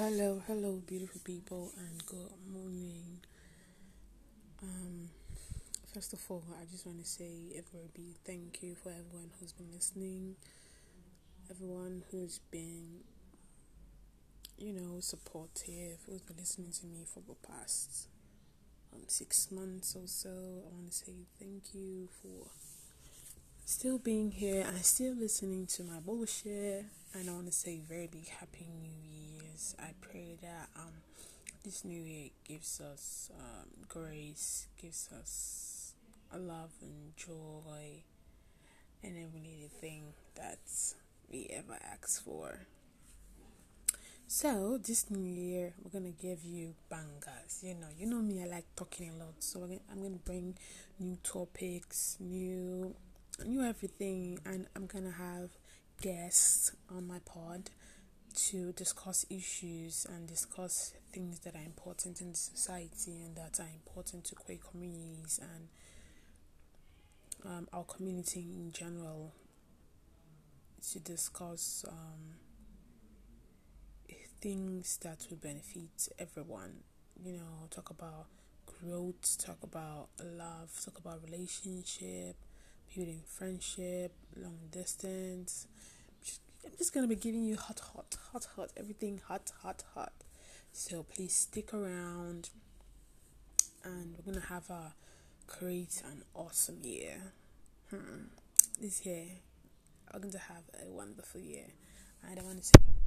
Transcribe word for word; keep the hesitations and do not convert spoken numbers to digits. Hello, hello, beautiful people, and good morning. Um, first of all, I just want to say, everybody, thank you for everyone who's been listening, everyone who's been, you know, supportive, who's been listening to me for the past um, six months or so. I want to say thank you for still being here and still listening to my bullshit. And I want to say very big happy new years. I pray that um this new year gives us um grace, gives us a love and joy, and every little thing that we ever ask for. So this new year we're gonna give you bangers. You know, you know me. I like talking a lot, so I'm gonna bring new topics, new. Knew everything, and I'm gonna have guests on my pod to discuss issues and discuss things that are important in society and that are important to queer communities and um, our community in general, to discuss um, things that will benefit everyone. You know, talk about growth, talk about love, talk about relationship, building friendship, long distance. I'm just gonna be giving you hot, hot, hot, hot, everything hot, hot, hot. So please stick around, and we're gonna have a create an awesome year. Hmm. This year, we're gonna have a wonderful year. I don't want to say.